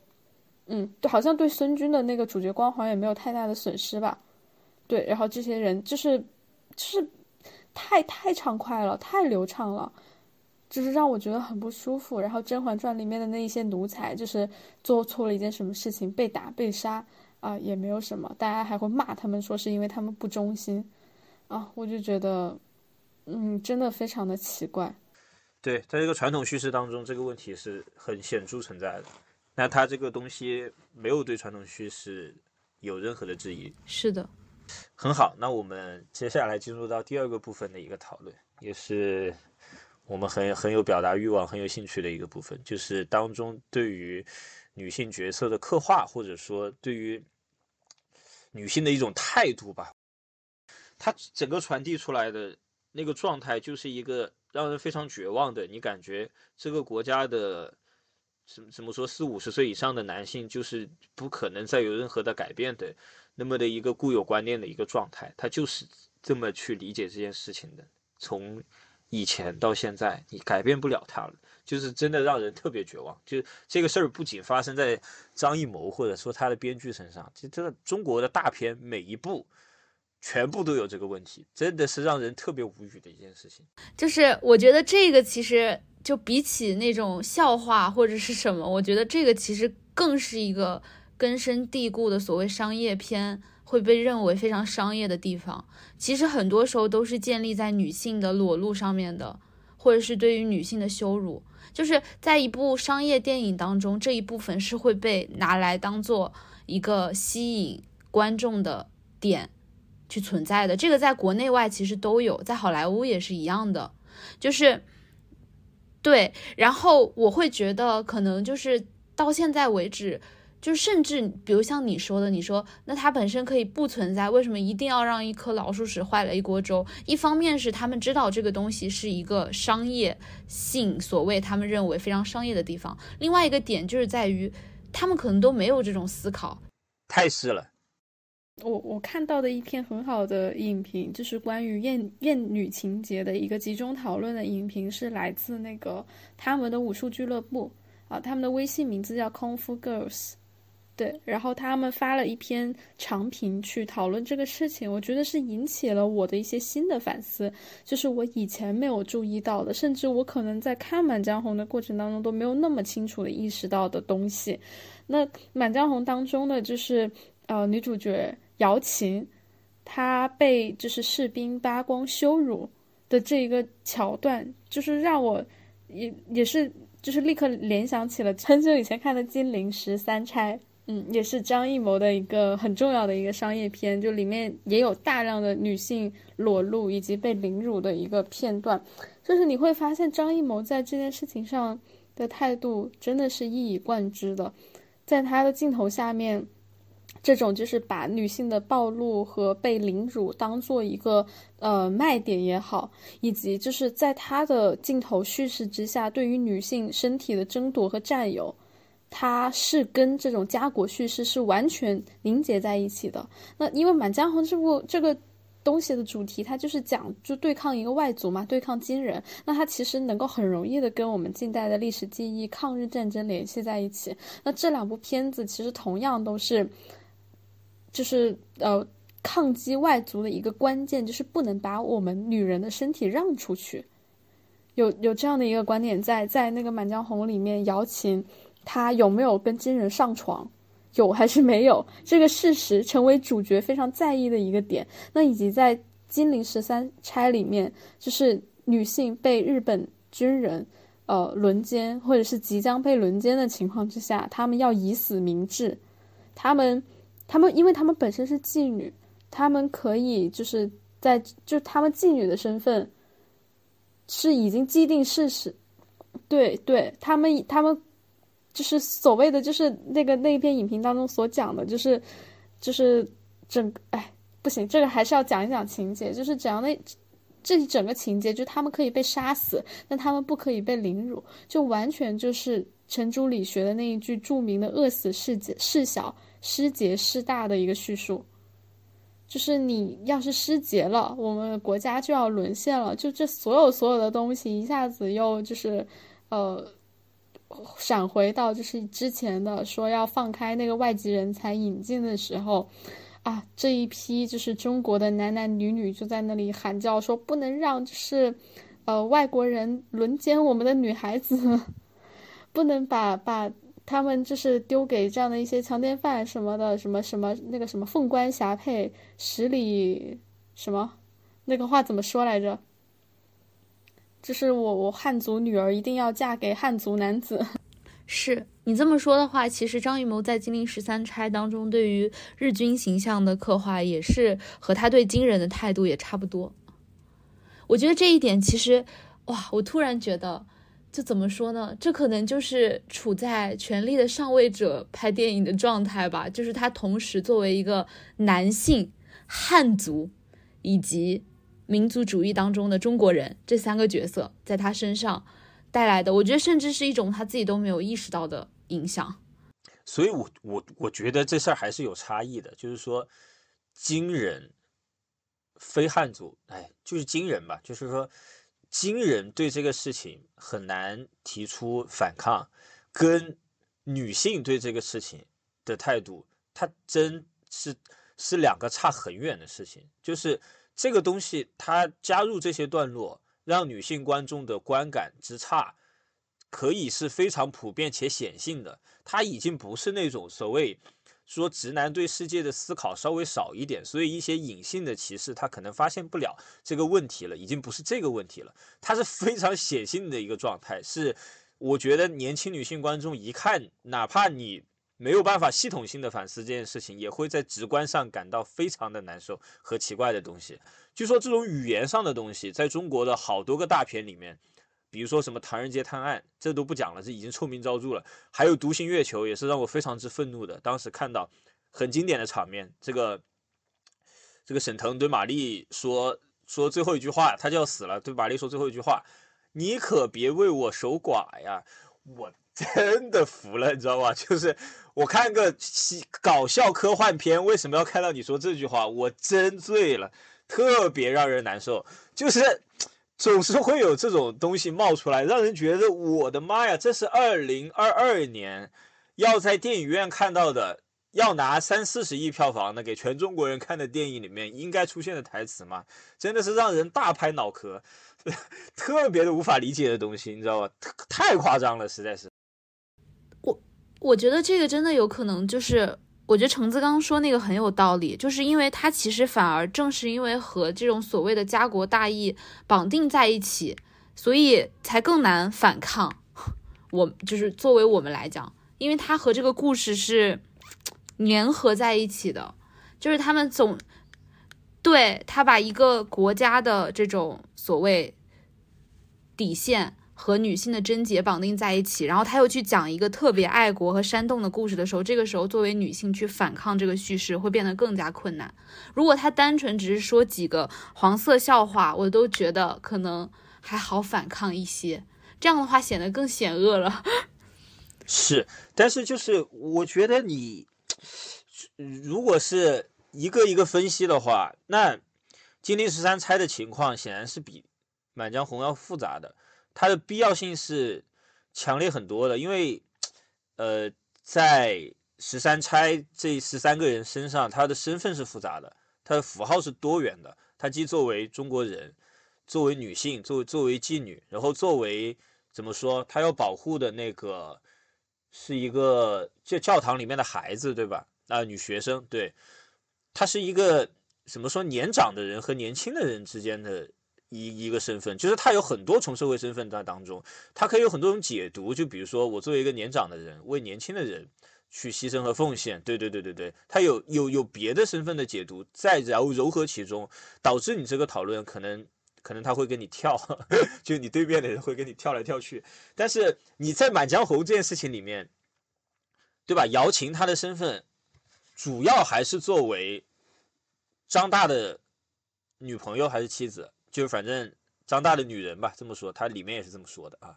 好像对孙军的那个主角光环也没有太大的损失吧。对，然后这些人就是太畅快了，太流畅了，就是让我觉得很不舒服。然后《甄嬛传》里面的那一些奴才，就是做错了一件什么事情被打被杀也没有什么，大家还会骂他们说是因为他们不忠心我就觉得真的非常的奇怪。对，在这个传统叙事当中这个问题是很显著存在的，那他这个东西没有对传统叙事有任何的质疑。是的，很好，那我们接下来进入到第二个部分的一个讨论，也是我们很有表达欲望、很有兴趣的一个部分，就是当中对于女性角色的刻画，或者说对于女性的一种态度吧。它整个传递出来的那个状态，就是一个让人非常绝望的。你感觉这个国家的怎么说，40-50岁以上的男性就是不可能再有任何的改变的，那么的一个固有观念的一个状态。他就是这么去理解这件事情的，从以前到现在你改变不了他了，就是真的让人特别绝望。就这个事儿不仅发生在张艺谋或者说他的编剧身上，就这个中国的大片每一部全部都有这个问题，真的是让人特别无语的一件事情。就是我觉得这个其实就比起那种笑话或者是什么，我觉得这个其实更是一个根深蒂固的所谓商业片会被认为非常商业的地方，其实很多时候都是建立在女性的裸露上面的，或者是对于女性的羞辱，就是在一部商业电影当中，这一部分是会被拿来当做一个吸引观众的点去存在的。这个在国内外其实都有，在好莱坞也是一样的，就是对。然后我会觉得可能就是到现在为止，就甚至比如像你说那它本身可以不存在，为什么一定要让一颗老鼠屎坏了一锅粥？一方面是他们知道这个东西是一个商业性，所谓他们认为非常商业的地方，另外一个点就是在于他们可能都没有这种思考。太是了，我看到的一篇很好的影评，就是关于艳女情节的一个集中讨论的影评，是来自那个他们的武术俱乐部他们的微信名字叫空腹 girls。对，然后他们发了一篇长评去讨论这个事情，我觉得是引起了我的一些新的反思，就是我以前没有注意到的，甚至我可能在看《满江红》的过程当中都没有那么清楚的意识到的东西。那《满江红》当中的就是女主角瑶琴，她被就是士兵扒光羞辱的这一个桥段，就是让我也是就是立刻联想起了很久以前看的《金陵十三钗》。也是张艺谋的一个很重要的一个商业片，就里面也有大量的女性裸露以及被凌辱的一个片段，就是你会发现张艺谋在这件事情上的态度真的是一以贯之的。在他的镜头下面，这种就是把女性的暴露和被凌辱当做一个卖点也好，以及就是在他的镜头叙事之下对于女性身体的争夺和占有，它是跟这种家国叙事是完全凝结在一起的。那因为《满江红》这个东西的主题，它就是讲就对抗一个外族嘛，对抗金人，那它其实能够很容易的跟我们近代的历史记忆抗日战争联系在一起。那这两部片子其实同样都是就是抗击外族的一个关键，就是不能把我们女人的身体让出去，有这样的一个观点在那个《满江红》里面，姚琴她有没有跟金人上床，有还是没有，这个事实成为主角非常在意的一个点。那以及在《金陵十三钗》里面，就是女性被日本军人轮奸或者是即将被轮奸的情况之下，他们要以死明志，他们因为他们本身是妓女，他们可以就是在就他们妓女的身份是已经既定事实，对他们就是所谓的就是那篇影评当中所讲的就是整个不行，这个还是要讲一讲情节，就是只要这整个情节，就是他们可以被杀死，但他们不可以被凌辱，就完全就是程朱理学的那一句著名的饿死事小失节事大的一个叙述，就是你要是失节了，我们国家就要沦陷了，就这所有的东西一下子又就是闪回到就是之前的说要放开那个外籍人才引进的时候啊，这一批就是中国的男男女女就在那里喊叫说不能让就是外国人轮奸我们的女孩子，不能把他们就是丢给这样的一些强奸犯什么的，什么那个什么凤冠霞帔十里什么那个话怎么说来着，就是我汉族女儿一定要嫁给汉族男子。是你这么说的话，其实张艺谋在《金陵十三钗》当中对于日军形象的刻画也是和他对金人的态度也差不多。我觉得这一点其实哇，我突然觉得就怎么说呢，这可能就是处在权力的上位者拍电影的状态吧，就是他同时作为一个男性汉族以及民族主义当中的中国人，这三个角色在他身上带来的，我觉得甚至是一种他自己都没有意识到的影响。所以我觉得这事儿还是有差异的，就是说金人非汉族就是金人吧，就是说金人对这个事情很难提出反抗，跟女性对这个事情的态度它真是两个差很远的事情。就是这个东西它加入这些段落让女性观众的观感之差可以是非常普遍且显性的，它已经不是那种所谓说直男对世界的思考稍微少一点，所以一些隐性的歧视他可能发现不了这个问题了，已经不是这个问题了，它是非常显性的一个状态。是我觉得年轻女性观众一看，哪怕你没有办法系统性的反思这件事情，也会在直观上感到非常的难受和奇怪的东西。据说这种语言上的东西在中国的好多个大片里面，比如说什么《唐人街探案》这都不讲了，这已经臭名昭著了，还有《独行月球》也是让我非常之愤怒的。当时看到很经典的场面，这个沈腾对马丽说最后一句话，他就要死了，对马丽说最后一句话，你可别为我守寡呀，我真的服了，你知道吧？就是我看个搞笑科幻片，为什么要看到你说这句话？我真醉了，特别让人难受。就是总是会有这种东西冒出来，让人觉得我的妈呀，这是2022年要在电影院看到的，要拿30-40亿票房的给全中国人看的电影里面应该出现的台词吗？真的是让人大拍脑壳，特别的无法理解的东西，你知道吧？太夸张了，实在是。我觉得这个真的有可能，就是我觉得橙子刚刚说那个很有道理，就是因为它其实反而正是因为和这种所谓的家国大义绑定在一起，所以才更难反抗。我就是作为我们来讲，因为它和这个故事是粘合在一起的，就是他们总对他把一个国家的这种所谓底线和女性的贞洁绑定在一起，然后他又去讲一个特别爱国和煽动的故事的时候，这个时候作为女性去反抗这个叙事会变得更加困难。如果他单纯只是说几个黄色笑话，我都觉得可能还好反抗一些，这样的话显得更险恶了。是，但是就是我觉得你如果是一个一个分析的话，那金陵十三钗的情况显然是比满江红要复杂的，它的必要性是强烈很多的，因为在十三钗这13个人身上，他的身份是复杂的，他的符号是多元的，他既作为中国人，作为女性，作为妓女，然后作为怎么说，他要保护的那个是一个就教堂里面的孩子，对吧？女学生，对，他是一个怎么说，年长的人和年轻的人之间的一个身份，就是他有很多重社会身份在当中，他可以有很多种解读。就比如说，我作为一个年长的人，为年轻的人去牺牲和奉献，对，他有别的身份的解读，再然后糅合其中，导致你这个讨论可能他会跟你跳，就你对面的人会跟你跳来跳去。但是你在《满江红》这件事情里面，对吧？姚琴她的身份主要还是作为张大的女朋友还是妻子。就反正张大的女人吧，这么说，她里面也是这么说的啊，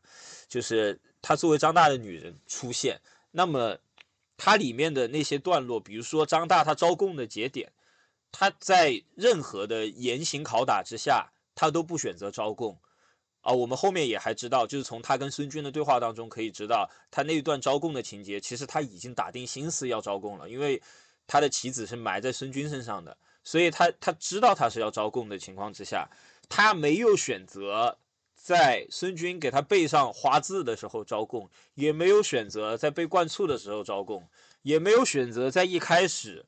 就是她作为张大的女人出现，那么她里面的那些段落，比如说张大他招供的节点，他在任何的严刑拷打之下，他都不选择招供啊。我们后面也还知道，就是从他跟孙军的对话当中可以知道，他那一段招供的情节，其实他已经打定心思要招供了，因为他的棋子是埋在孙军身上的，所以他知道他是要招供的情况之下。他没有选择在孙军给他背上花字的时候招供，也没有选择在被灌醋的时候招供，也没有选择在一开始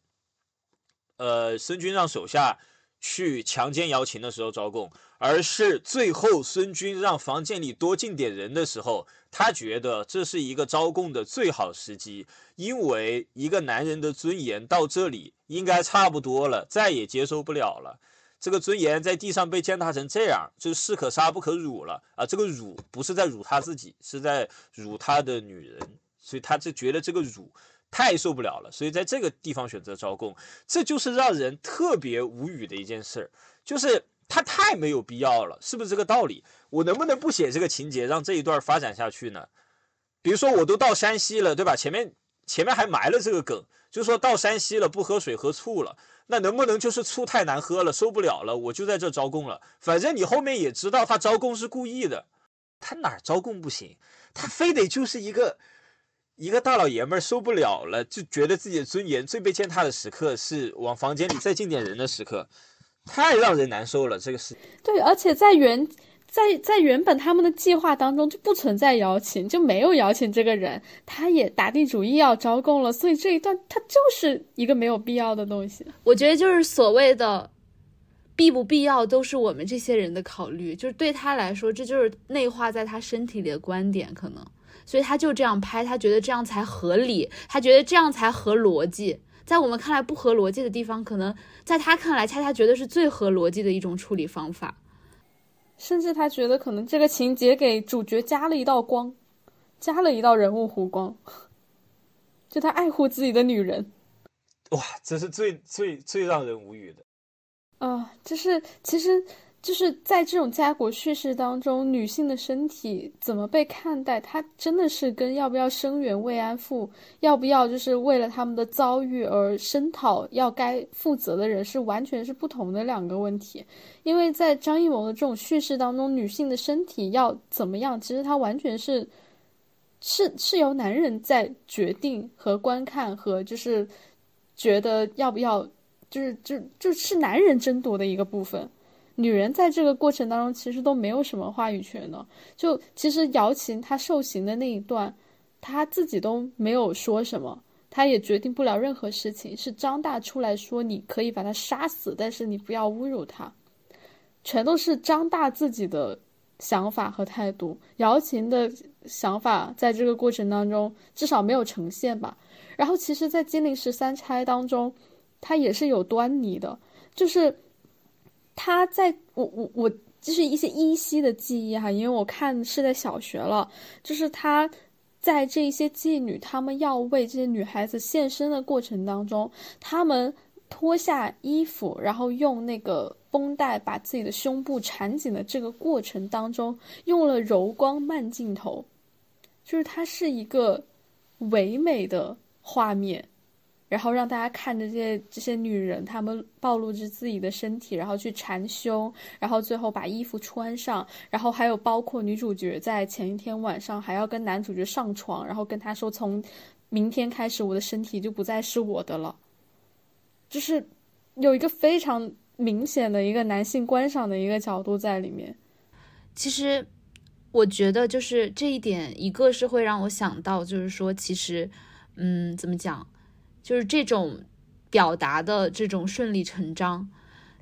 孙军让手下去强奸姚琴的时候招供，而是最后孙军让房间里多进点人的时候，他觉得这是一个招供的最好时机，因为一个男人的尊严到这里应该差不多了，再也接受不了了，这个尊严在地上被践踏成这样，就是士可杀不可辱了啊！这个辱不是在辱他自己，是在辱他的女人，所以他就觉得这个辱太受不了了，所以在这个地方选择招供，这就是让人特别无语的一件事，就是他太没有必要了，是不是这个道理？我能不能不写这个情节，让这一段发展下去呢？比如说我都到山西了，对吧？前面还埋了这个梗，就说到山西了不喝水喝醋了，那能不能就是醋太难喝了受不了了，我就在这招供了，反正你后面也知道他招供是故意的，他哪招供不行，他非得就是一个大老爷们受不了了，就觉得自己的尊严最被践踏的时刻是往房间里再进点人的时刻，太让人难受了这个事。对，而且在原本他们的计划当中就不存在姚琴，就没有姚琴这个人，他也打定主意要招供了，所以这一段他就是一个没有必要的东西。我觉得就是所谓的必不必要都是我们这些人的考虑，就是对他来说这就是内化在他身体里的观点可能，所以他就这样拍，他觉得这样才合理，他觉得这样才合逻辑，在我们看来不合逻辑的地方，可能在他看来恰恰觉得是最合逻辑的一种处理方法，甚至他觉得可能这个情节给主角加了一道光，加了一道人物弧光，就他爱护自己的女人。哇，这是最让人无语的啊！就是其实就是在这种家国叙事当中，女性的身体怎么被看待，她真的是跟要不要生源慰安妇，要不要就是为了他们的遭遇而声讨要该负责的人，是完全是不同的两个问题。因为在张艺谋的这种叙事当中，女性的身体要怎么样，其实它完全是由男人在决定和观看，和就是觉得要不要，就是男人争夺的一个部分。女人在这个过程当中其实都没有什么话语权的，就其实姚琴她受刑的那一段，她自己都没有说什么，她也决定不了任何事情，是张大出来说你可以把她杀死，但是你不要侮辱她，全都是张大自己的想法和态度，姚琴的想法在这个过程当中至少没有呈现吧。然后其实在金陵十三钗当中她也是有端倪的，就是他在我就是一些依稀的记忆哈，因为我看是在小学了，就是他在这些妓女他们要为这些女孩子献身的过程当中，他们脱下衣服然后用那个绷带把自己的胸部缠紧的这个过程当中用了柔光慢镜头，就是它是一个唯美的画面，然后让大家看着这些女人她们暴露着自己的身体，然后去缠胸，然后最后把衣服穿上，然后还有包括女主角在前一天晚上还要跟男主角上床，然后跟他说从明天开始我的身体就不再是我的了，就是有一个非常明显的一个男性观赏的一个角度在里面。其实我觉得就是这一点，一个是会让我想到就是说其实怎么讲，就是这种表达的这种顺理成章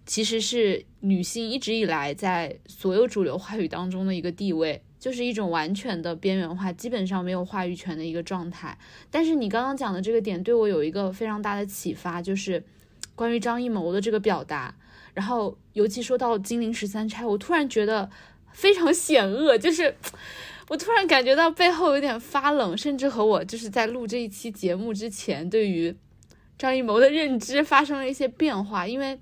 其实是女性一直以来在所有主流话语当中的一个地位，就是一种完全的边缘化，基本上没有话语权的一个状态。但是你刚刚讲的这个点对我有一个非常大的启发，就是关于张艺谋的这个表达，然后尤其说到金陵十三钗，我突然觉得非常险恶，就是我突然感觉到背后有点发冷，甚至和我就是在录这一期节目之前对于张艺谋的认知发生了一些变化，因为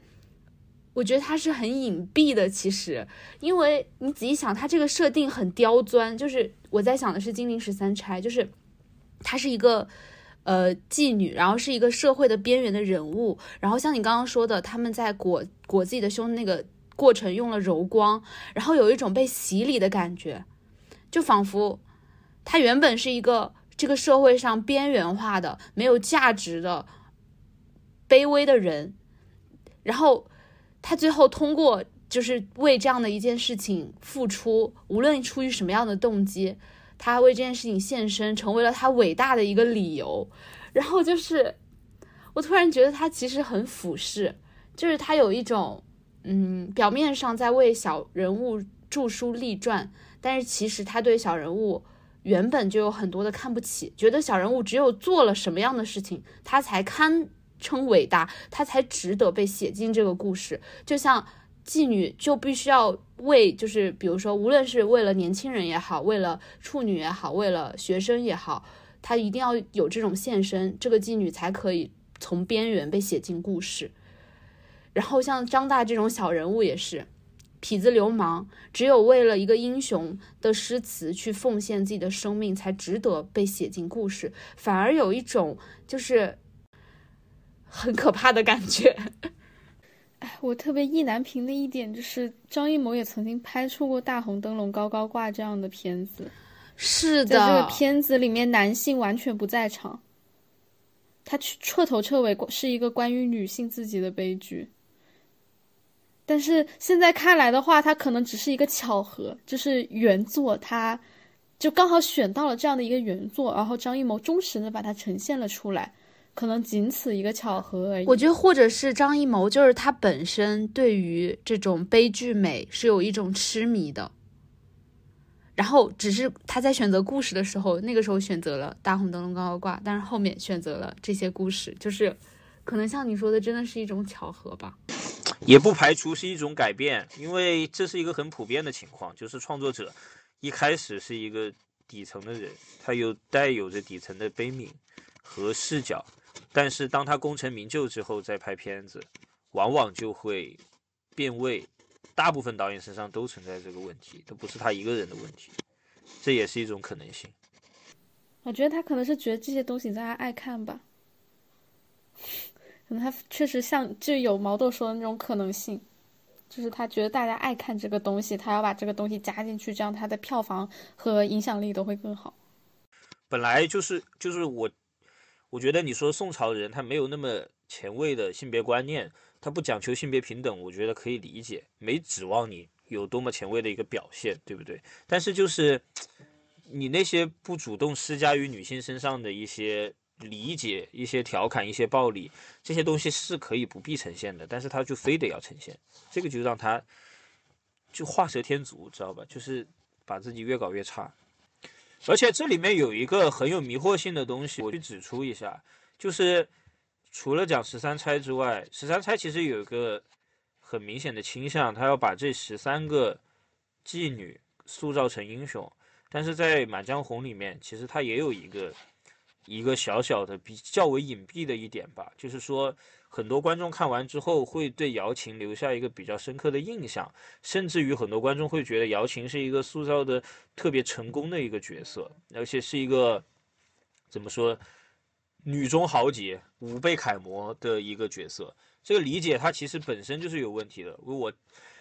我觉得他是很隐蔽的。其实因为你仔细想他这个设定很刁钻，就是我在想的是金陵十三钗，就是他是一个妓女，然后是一个社会的边缘的人物，然后像你刚刚说的他们在裹自己的胸那个过程用了柔光，然后有一种被洗礼的感觉，就仿佛他原本是一个这个社会上边缘化的没有价值的卑微的人，然后他最后通过就是为这样的一件事情付出，无论出于什么样的动机，他为这件事情献身成为了他伟大的一个理由。然后就是我突然觉得他其实很俯视，就是他有一种表面上在为小人物著书立传，但是其实他对小人物原本就有很多的看不起，觉得小人物只有做了什么样的事情他才堪称伟大，他才值得被写进这个故事。就像妓女就必须要为就是比如说无论是为了年轻人也好，为了处女也好，为了学生也好，他一定要有这种献身，这个妓女才可以从边缘被写进故事。然后像张大这种小人物也是痞子流氓，只有为了一个英雄的诗词去奉献自己的生命才值得被写进故事，反而有一种就是很可怕的感觉。我特别意难平的一点就是张艺谋也曾经拍出过《大红灯笼高高挂》这样的片子，是的，在这个片子里面男性完全不在场，他彻头彻尾是一个关于女性自己的悲剧。但是现在看来的话，它可能只是一个巧合，就是原作它就刚好选到了这样的一个原作，然后张艺谋忠实的把它呈现了出来，可能仅此一个巧合而已。我觉得或者是张艺谋就是他本身对于这种悲剧美是有一种痴迷的，然后只是他在选择故事的时候，那个时候选择了大红灯笼高高挂，但是后面选择了这些故事，就是可能像你说的真的是一种巧合吧，也不排除是一种改变，因为这是一个很普遍的情况，就是创作者一开始是一个底层的人，他带有着底层的悲悯和视角，但是当他功成名就之后再拍片子，往往就会变味。大部分导演身上都存在这个问题，都不是他一个人的问题，这也是一种可能性。我觉得他可能是觉得这些东西大家爱看吧，可能他确实像就有毛豆说的那种可能性，就是他觉得大家爱看这个东西，他要把这个东西加进去，这样他的票房和影响力都会更好。本来就是我觉得你说宋朝人他没有那么前卫的性别观念，他不讲求性别平等，我觉得可以理解，没指望你有多么前卫的一个表现，对不对？但是就是你那些不主动施加于女性身上的一些理解、一些调侃、一些暴力，这些东西是可以不必呈现的，但是他就非得要呈现，这个就让他就画蛇添足，知道吧？就是把自己越搞越差。而且这里面有一个很有迷惑性的东西，我去指出一下，就是除了讲十三钗之外，十三钗其实有一个很明显的倾向，他要把这13个妓女塑造成英雄。但是在《满江红》里面，其实他也有一个小小的比较为隐蔽的一点吧，就是说很多观众看完之后会对瑶琴留下一个比较深刻的印象，甚至于很多观众会觉得瑶琴是一个塑造的特别成功的一个角色，而且是一个怎么说，女中豪杰、吾辈楷模的一个角色。这个理解它其实本身就是有问题的。我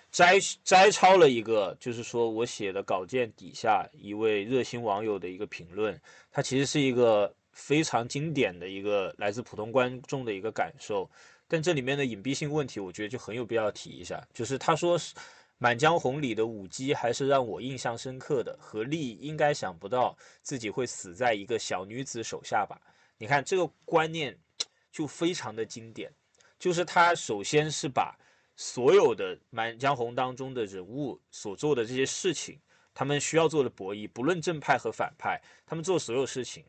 摘抄了一个，就是说我写的稿件底下一位热心网友的一个评论，它其实是一个非常经典的一个来自普通观众的一个感受，但这里面的隐蔽性问题我觉得就很有必要提一下。就是他说《满江红》里的舞姬还是让我印象深刻的，何丽应该想不到自己会死在一个小女子手下吧。你看这个观念就非常的经典，就是他首先是把所有的《满江红》当中的人物所做的这些事情，他们需要做的博弈，不论正派和反派，他们做所有事情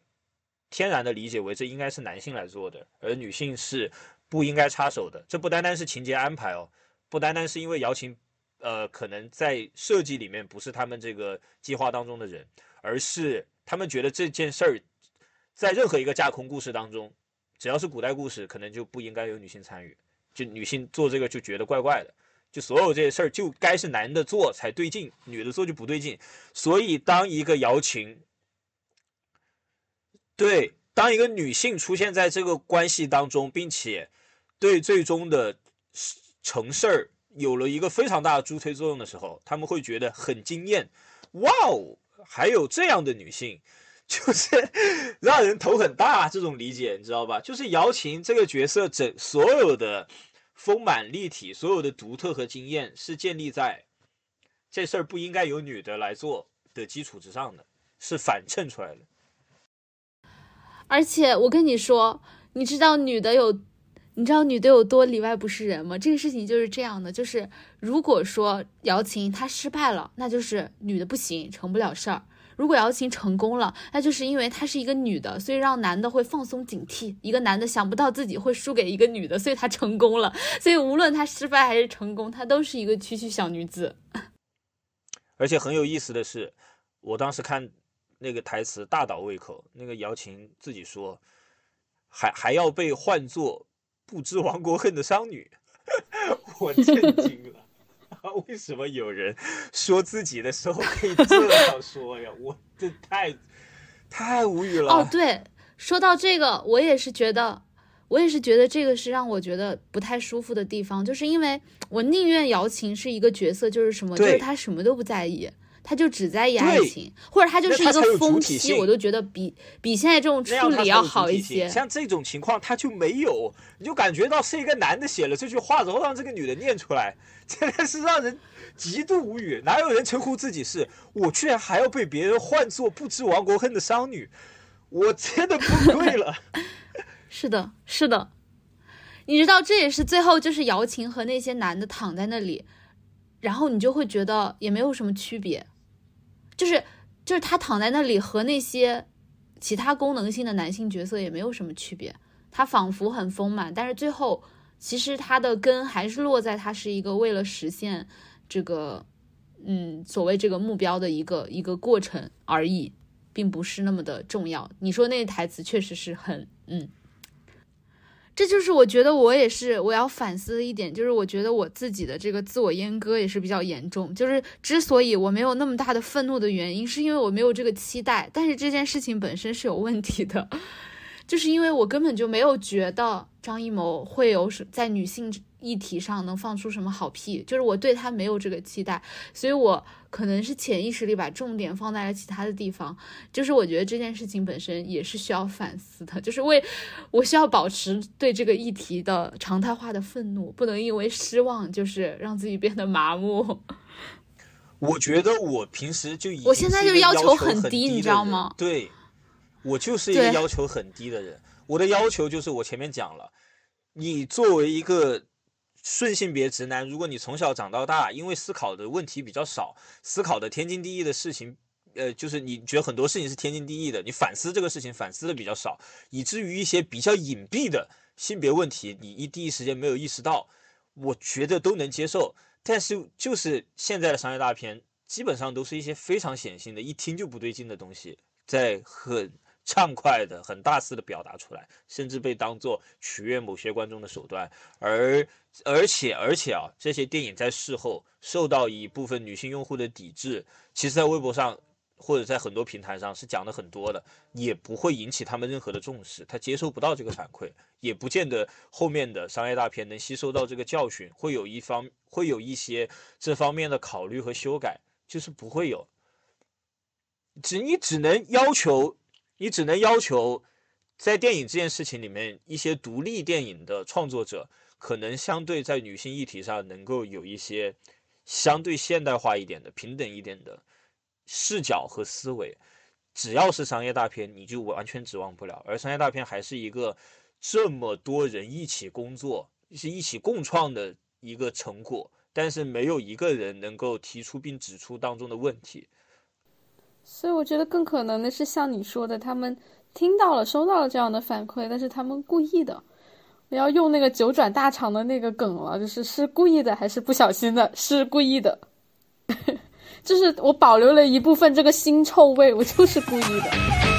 天然的理解为这应该是男性来做的，而女性是不应该插手的。这不单单是情节安排哦，不单单是因为瑶琴可能在设计里面不是他们这个计划当中的人，而是他们觉得这件事儿在任何一个架空故事当中，只要是古代故事可能就不应该有女性参与，就女性做这个就觉得怪怪的，就所有这些事儿就该是男的做才对劲，女的做就不对劲。所以当一个瑶琴，对，当一个女性出现在这个关系当中，并且对最终的成事儿有了一个非常大的助推作用的时候，他们会觉得很惊艳，哇哦，还有这样的女性，就是让人头很大。这种理解你知道吧？就是瑶琴这个角色所有的丰满立体，所有的独特和惊艳，是建立在这事儿不应该由女的来做的基础之上的，是反衬出来的。而且我跟你说，你知道女的有多里外不是人吗？这个事情就是这样的，就是如果说瑶琴她失败了，那就是女的不行，成不了事儿；如果瑶琴成功了，那就是因为她是一个女的，所以让男的会放松警惕。一个男的想不到自己会输给一个女的，所以他成功了。所以无论他失败还是成功，他都是一个区区小女子。而且很有意思的是，我当时看那个台词大倒胃口，那个瑶琴自己说还要被唤作不知亡国恨的商女。我震惊了。为什么有人说自己的时候可以这样说呀？我这太无语了。哦，对，说到这个，我也是觉得这个是让我觉得不太舒服的地方，就是因为我宁愿瑶琴是一个角色，就是什么，就是她什么都不在意，他就只在意爱情，或者他就是一个疯批，我都觉得比现在这种处理要好一些。像这种情况他就没有，你就感觉到是一个男的写了这句话之后让这个女的念出来，真的是让人极度无语。哪有人称呼自己是我居然还要被别人唤作不知亡国恨的商女？我真的不对了。是的，你知道这也是最后就是瑶琴和那些男的躺在那里，然后你就会觉得也没有什么区别。就是他躺在那里和那些其他功能性的男性角色也没有什么区别，他仿佛很丰满，但是最后其实他的根还是落在他是一个为了实现这个所谓这个目标的一个过程而已，并不是那么的重要。你说那台词确实是很这就是我觉得我要反思的一点，就是我觉得我自己的这个自我阉割也是比较严重。就是之所以我没有那么大的愤怒的原因，是因为我没有这个期待，但是这件事情本身是有问题的，就是因为我根本就没有觉得张艺谋会有在女性议题上能放出什么好屁，就是我对他没有这个期待，所以我可能是潜意识里把重点放在了其他的地方。就是我觉得这件事情本身也是需要反思的，就是我需要保持对这个议题的常态化的愤怒，不能因为失望就是让自己变得麻木。我觉得我平时就已经我现在就要求很低，你知道吗？对，我就是一个要求很低的人。我的要求就是我前面讲了，你作为一个顺性别直男，如果你从小长到大，因为思考的问题比较少，思考的天经地义的事情，就是你觉得很多事情是天经地义的，你反思这个事情反思的比较少，以至于一些比较隐蔽的性别问题，你第一时间没有意识到。我觉得都能接受。但是就是现在的商业大片，基本上都是一些非常显性的，一听就不对劲的东西，在很畅快的、很大肆的表达出来，甚至被当作取悦某些观众的手段。而且，这些电影在事后受到一部分女性用户的抵制，其实在微博上或者在很多平台上是讲的很多的，也不会引起他们任何的重视，他接收不到这个反馈，也不见得后面的商业大片能吸收到这个教训，会有一些这方面的考虑和修改，就是不会有。你只能要求在电影这件事情里面，一些独立电影的创作者可能相对在女性议题上能够有一些相对现代化一点的、平等一点的视角和思维。只要是商业大片，你就完全指望不了。而商业大片还是一个这么多人一起工作、是一起共创的一个成果，但是没有一个人能够提出并指出当中的问题。所以我觉得更可能的是像你说的，他们听到了、收到了这样的反馈，但是他们故意的。我要用那个九转大肠的那个梗了，就是是故意的还是不小心的？是故意的。就是我保留了一部分这个腥臭味，我就是故意的。